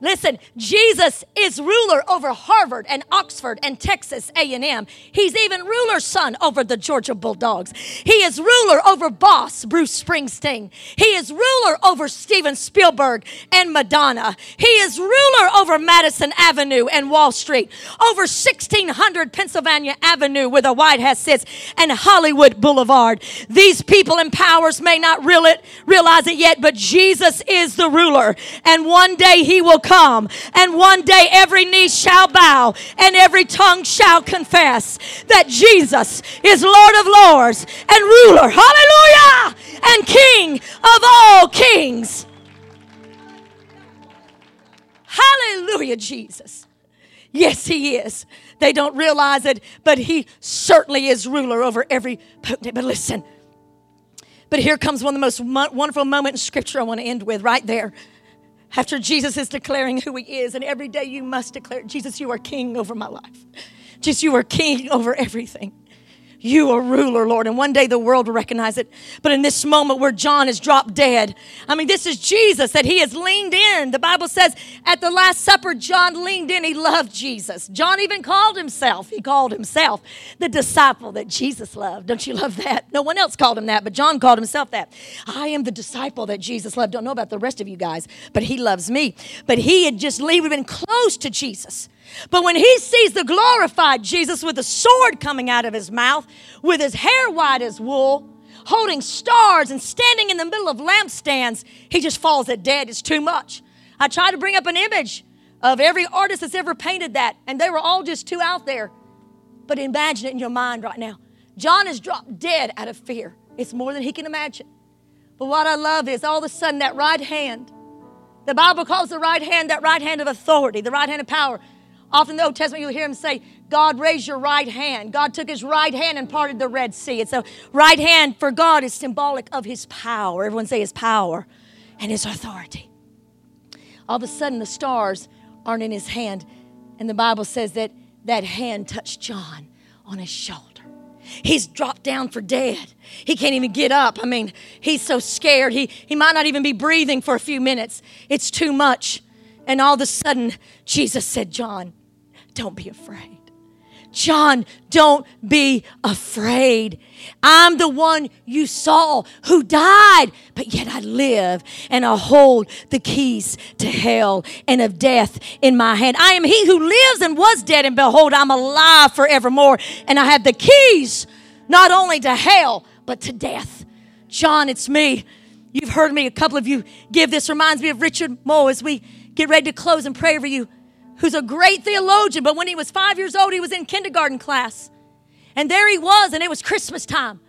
Listen, Jesus is ruler over Harvard and Oxford and Texas A and M. He's even ruler, son, over the Georgia Bulldogs. He is ruler over boss Bruce Springsteen. He is ruler over Steven Spielberg and Madonna. He is ruler over Madison Avenue and Wall Street, over sixteen hundred Pennsylvania Avenue where the White House sits, and Hollywood Boulevard. These people in powers may not real it, realize it yet, but Jesus is the ruler, and one day he will come, and one day every knee shall bow and every tongue shall confess that Jesus is Lord of lords and ruler, hallelujah, and King of all kings. Hallelujah, Jesus. Yes, he is. They don't realize it, but he certainly is ruler over every potent. But listen, but here comes one of the most wonderful moments in Scripture I want to end with right there. After Jesus is declaring who he is, and every day you must declare, Jesus, you are king over my life. Jesus, you are king over everything. You are ruler, Lord. And one day the world will recognize it. But in this moment where John is dropped dead, I mean, this is Jesus that he has leaned in. The Bible says at the Last Supper, John leaned in. He loved Jesus. John even called himself. He called himself the disciple that Jesus loved. Don't you love that? No one else called him that, but John called himself that. I am the disciple that Jesus loved. Don't know about the rest of you guys, but he loves me. But he had just leaned in close to Jesus. But when he sees the glorified Jesus with a sword coming out of his mouth, with his hair white as wool, holding stars and standing in the middle of lampstands, he just falls at dead. It's too much. I tried to bring up an image of every artist that's ever painted that, and they were all just too out there. But imagine it in your mind right now. John is dropped dead out of fear. It's more than he can imagine. But what I love is all of a sudden that right hand, the Bible calls the right hand that right hand of authority, the right hand of power. Often in the Old Testament, you'll hear him say, God raised your right hand. God took his right hand and parted the Red Sea. It's a right hand for God is symbolic of his power. Everyone say his power and his authority. All of a sudden, the stars aren't in his hand. And the Bible says that that hand touched John on his shoulder. He's dropped down for dead. He can't even get up. I mean, he's so scared. He, he might not even be breathing for a few minutes. It's too much. And all of a sudden, Jesus said, John, don't be afraid. John, don't be afraid. I'm the one you saw who died, but yet I live and I hold the keys to hell and of death in my hand. I am he who lives and was dead, and behold, I'm alive forevermore. And I have the keys not only to hell, but to death. John, it's me. You've heard me, a couple of you give this. Reminds me of Richard Moe as we get ready to close and pray for you, who's a great theologian, but when he was five years old, he was in kindergarten class. And there he was, and it was Christmas time.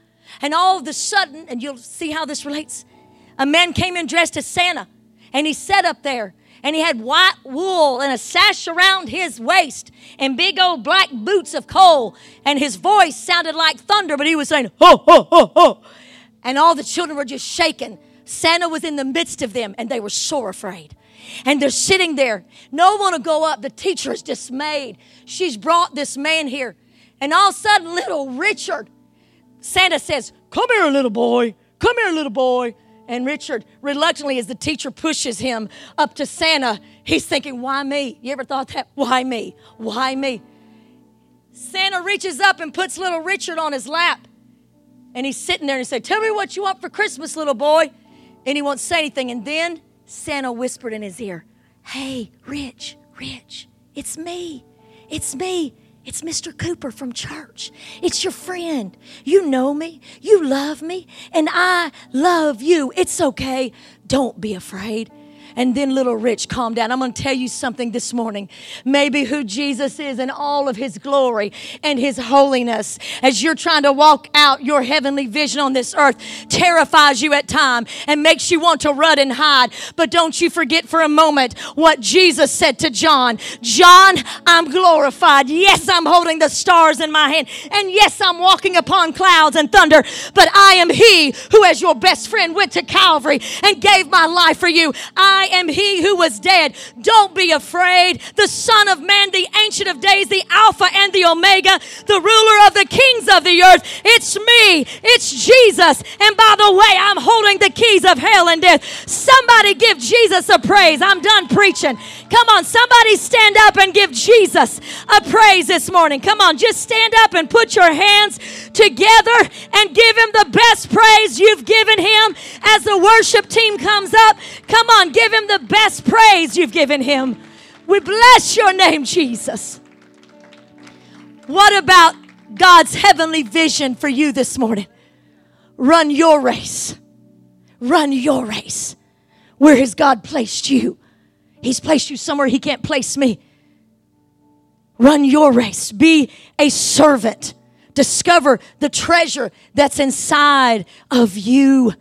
And all of a sudden, and you'll see how this relates, a man came in dressed as Santa, and he sat up there, and he had white wool and a sash around his waist and big old black boots of coal, and his voice sounded like thunder, but he was saying, ho, ho, ho, ho. And all the children were just shaken. Santa was in the midst of them, and they were sore afraid. And they're sitting there. No one will go up. The teacher is dismayed. She's brought this man here. And all of a sudden, little Richard, Santa says, come here, little boy. Come here, little boy. And Richard, reluctantly, as the teacher pushes him up to Santa, he's thinking, why me? You ever thought that? Why me? Why me? Santa reaches up and puts little Richard on his lap. And he's sitting there and he said, tell me what you want for Christmas, little boy. And he won't say anything. And then Santa whispered in his ear, hey, Rich, Rich, it's me. It's me. It's Mister Cooper from church. It's your friend. You know me. You love me. And I love you. It's okay. Don't be afraid. And then little Rich calmed down. I'm going to tell you something this morning. Maybe who Jesus is in all of his glory and his holiness, as you're trying to walk out your heavenly vision on this earth, terrifies you at times and makes you want to run and hide. But don't you forget for a moment what Jesus said to John. John, I'm glorified. Yes, I'm holding the stars in my hand. And yes, I'm walking upon clouds and thunder. But I am he who, as your best friend, went to Calvary and gave my life for you. I I am he who was dead. Don't be afraid. The Son of Man, the Ancient of Days, the Alpha and the Omega, the ruler of the kings of the earth. It's me. It's Jesus. And by the way, I'm holding the keys of hell and death. Somebody give Jesus a praise. I'm done preaching. Come on, somebody stand up and give Jesus a praise this morning. Come on, just stand up and put your hands together and give him the best praise you've given him. As the worship team comes up, come on, give him the best praise you've given him. We bless your name, Jesus. What about God's heavenly vision for you this morning? Run your race. Run your race. Where has God placed you? He's placed you somewhere he can't place me. Run your race. Be a servant. Discover the treasure that's inside of you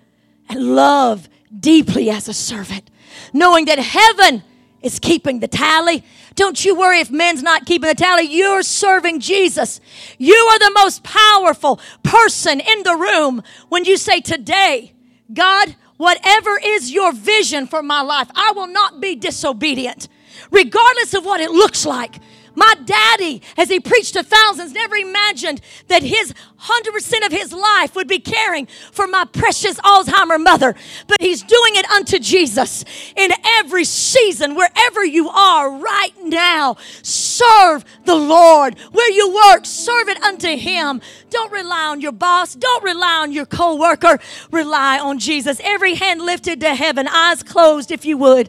and love deeply as a servant, knowing that heaven is keeping the tally. Don't you worry if men's not keeping the tally. You're serving Jesus. You are the most powerful person in the room when you say today, God, whatever is your vision for my life, I will not be disobedient, regardless of what it looks like. My daddy, as he preached to thousands, never imagined that his one hundred percent of his life would be caring for my precious Alzheimer mother. But he's doing it unto Jesus in every season, wherever you are right now. Serve the Lord. Where you work, serve it unto him. Don't rely on your boss. Don't rely on your co-worker. Rely on Jesus. Every hand lifted to heaven, eyes closed if you would.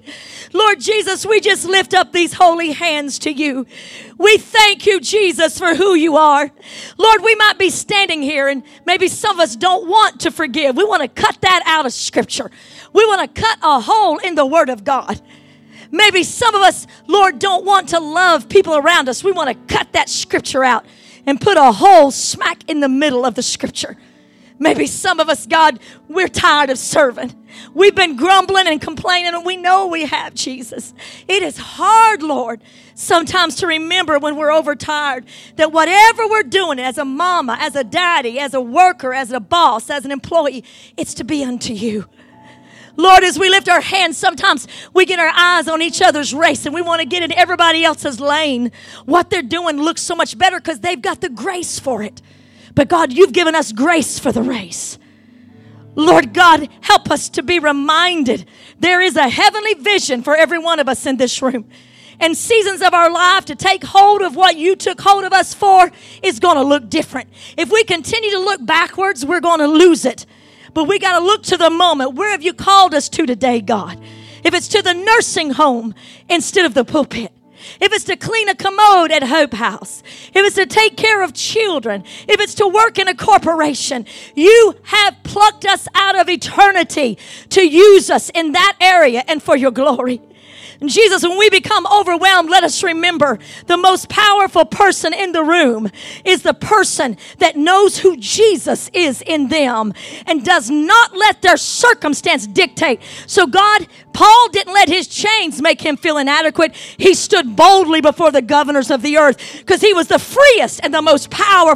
Lord Jesus, we just lift up these holy hands to you. We thank you, Jesus, for who you are. Lord, we might be standing here and maybe some of us don't want to forgive. We want to cut that out of Scripture. We want to cut a hole in the Word of God. Maybe some of us, Lord, don't want to love people around us. We want to cut that Scripture out and put a hole smack in the middle of the Scripture. Maybe some of us, God, we're tired of serving. We've been grumbling and complaining, and we know we have, Jesus. It is hard, Lord, sometimes to remember when we're overtired that whatever we're doing as a mama, as a daddy, as a worker, as a boss, as an employee, it's to be unto you. Lord, as we lift our hands, sometimes we get our eyes on each other's race and we want to get in everybody else's lane. What they're doing looks so much better because they've got the grace for it. But God, you've given us grace for the race. Lord God, help us to be reminded there is a heavenly vision for every one of us in this room. And seasons of our life to take hold of what you took hold of us for is going to look different. If we continue to look backwards, we're going to lose it. But we got to look to the moment. Where have you called us to today, God? If it's to the nursing home instead of the pulpit. If it's to clean a commode at Hope House, if it's to take care of children, if it's to work in a corporation, you have plucked us out of eternity to use us in that area and for your glory. And Jesus, when we become overwhelmed, let us remember the most powerful person in the room is the person that knows who Jesus is in them and does not let their circumstance dictate. So God, Paul didn't let his chains make him feel inadequate. He stood boldly before the governors of the earth because he was the freest and the most powerful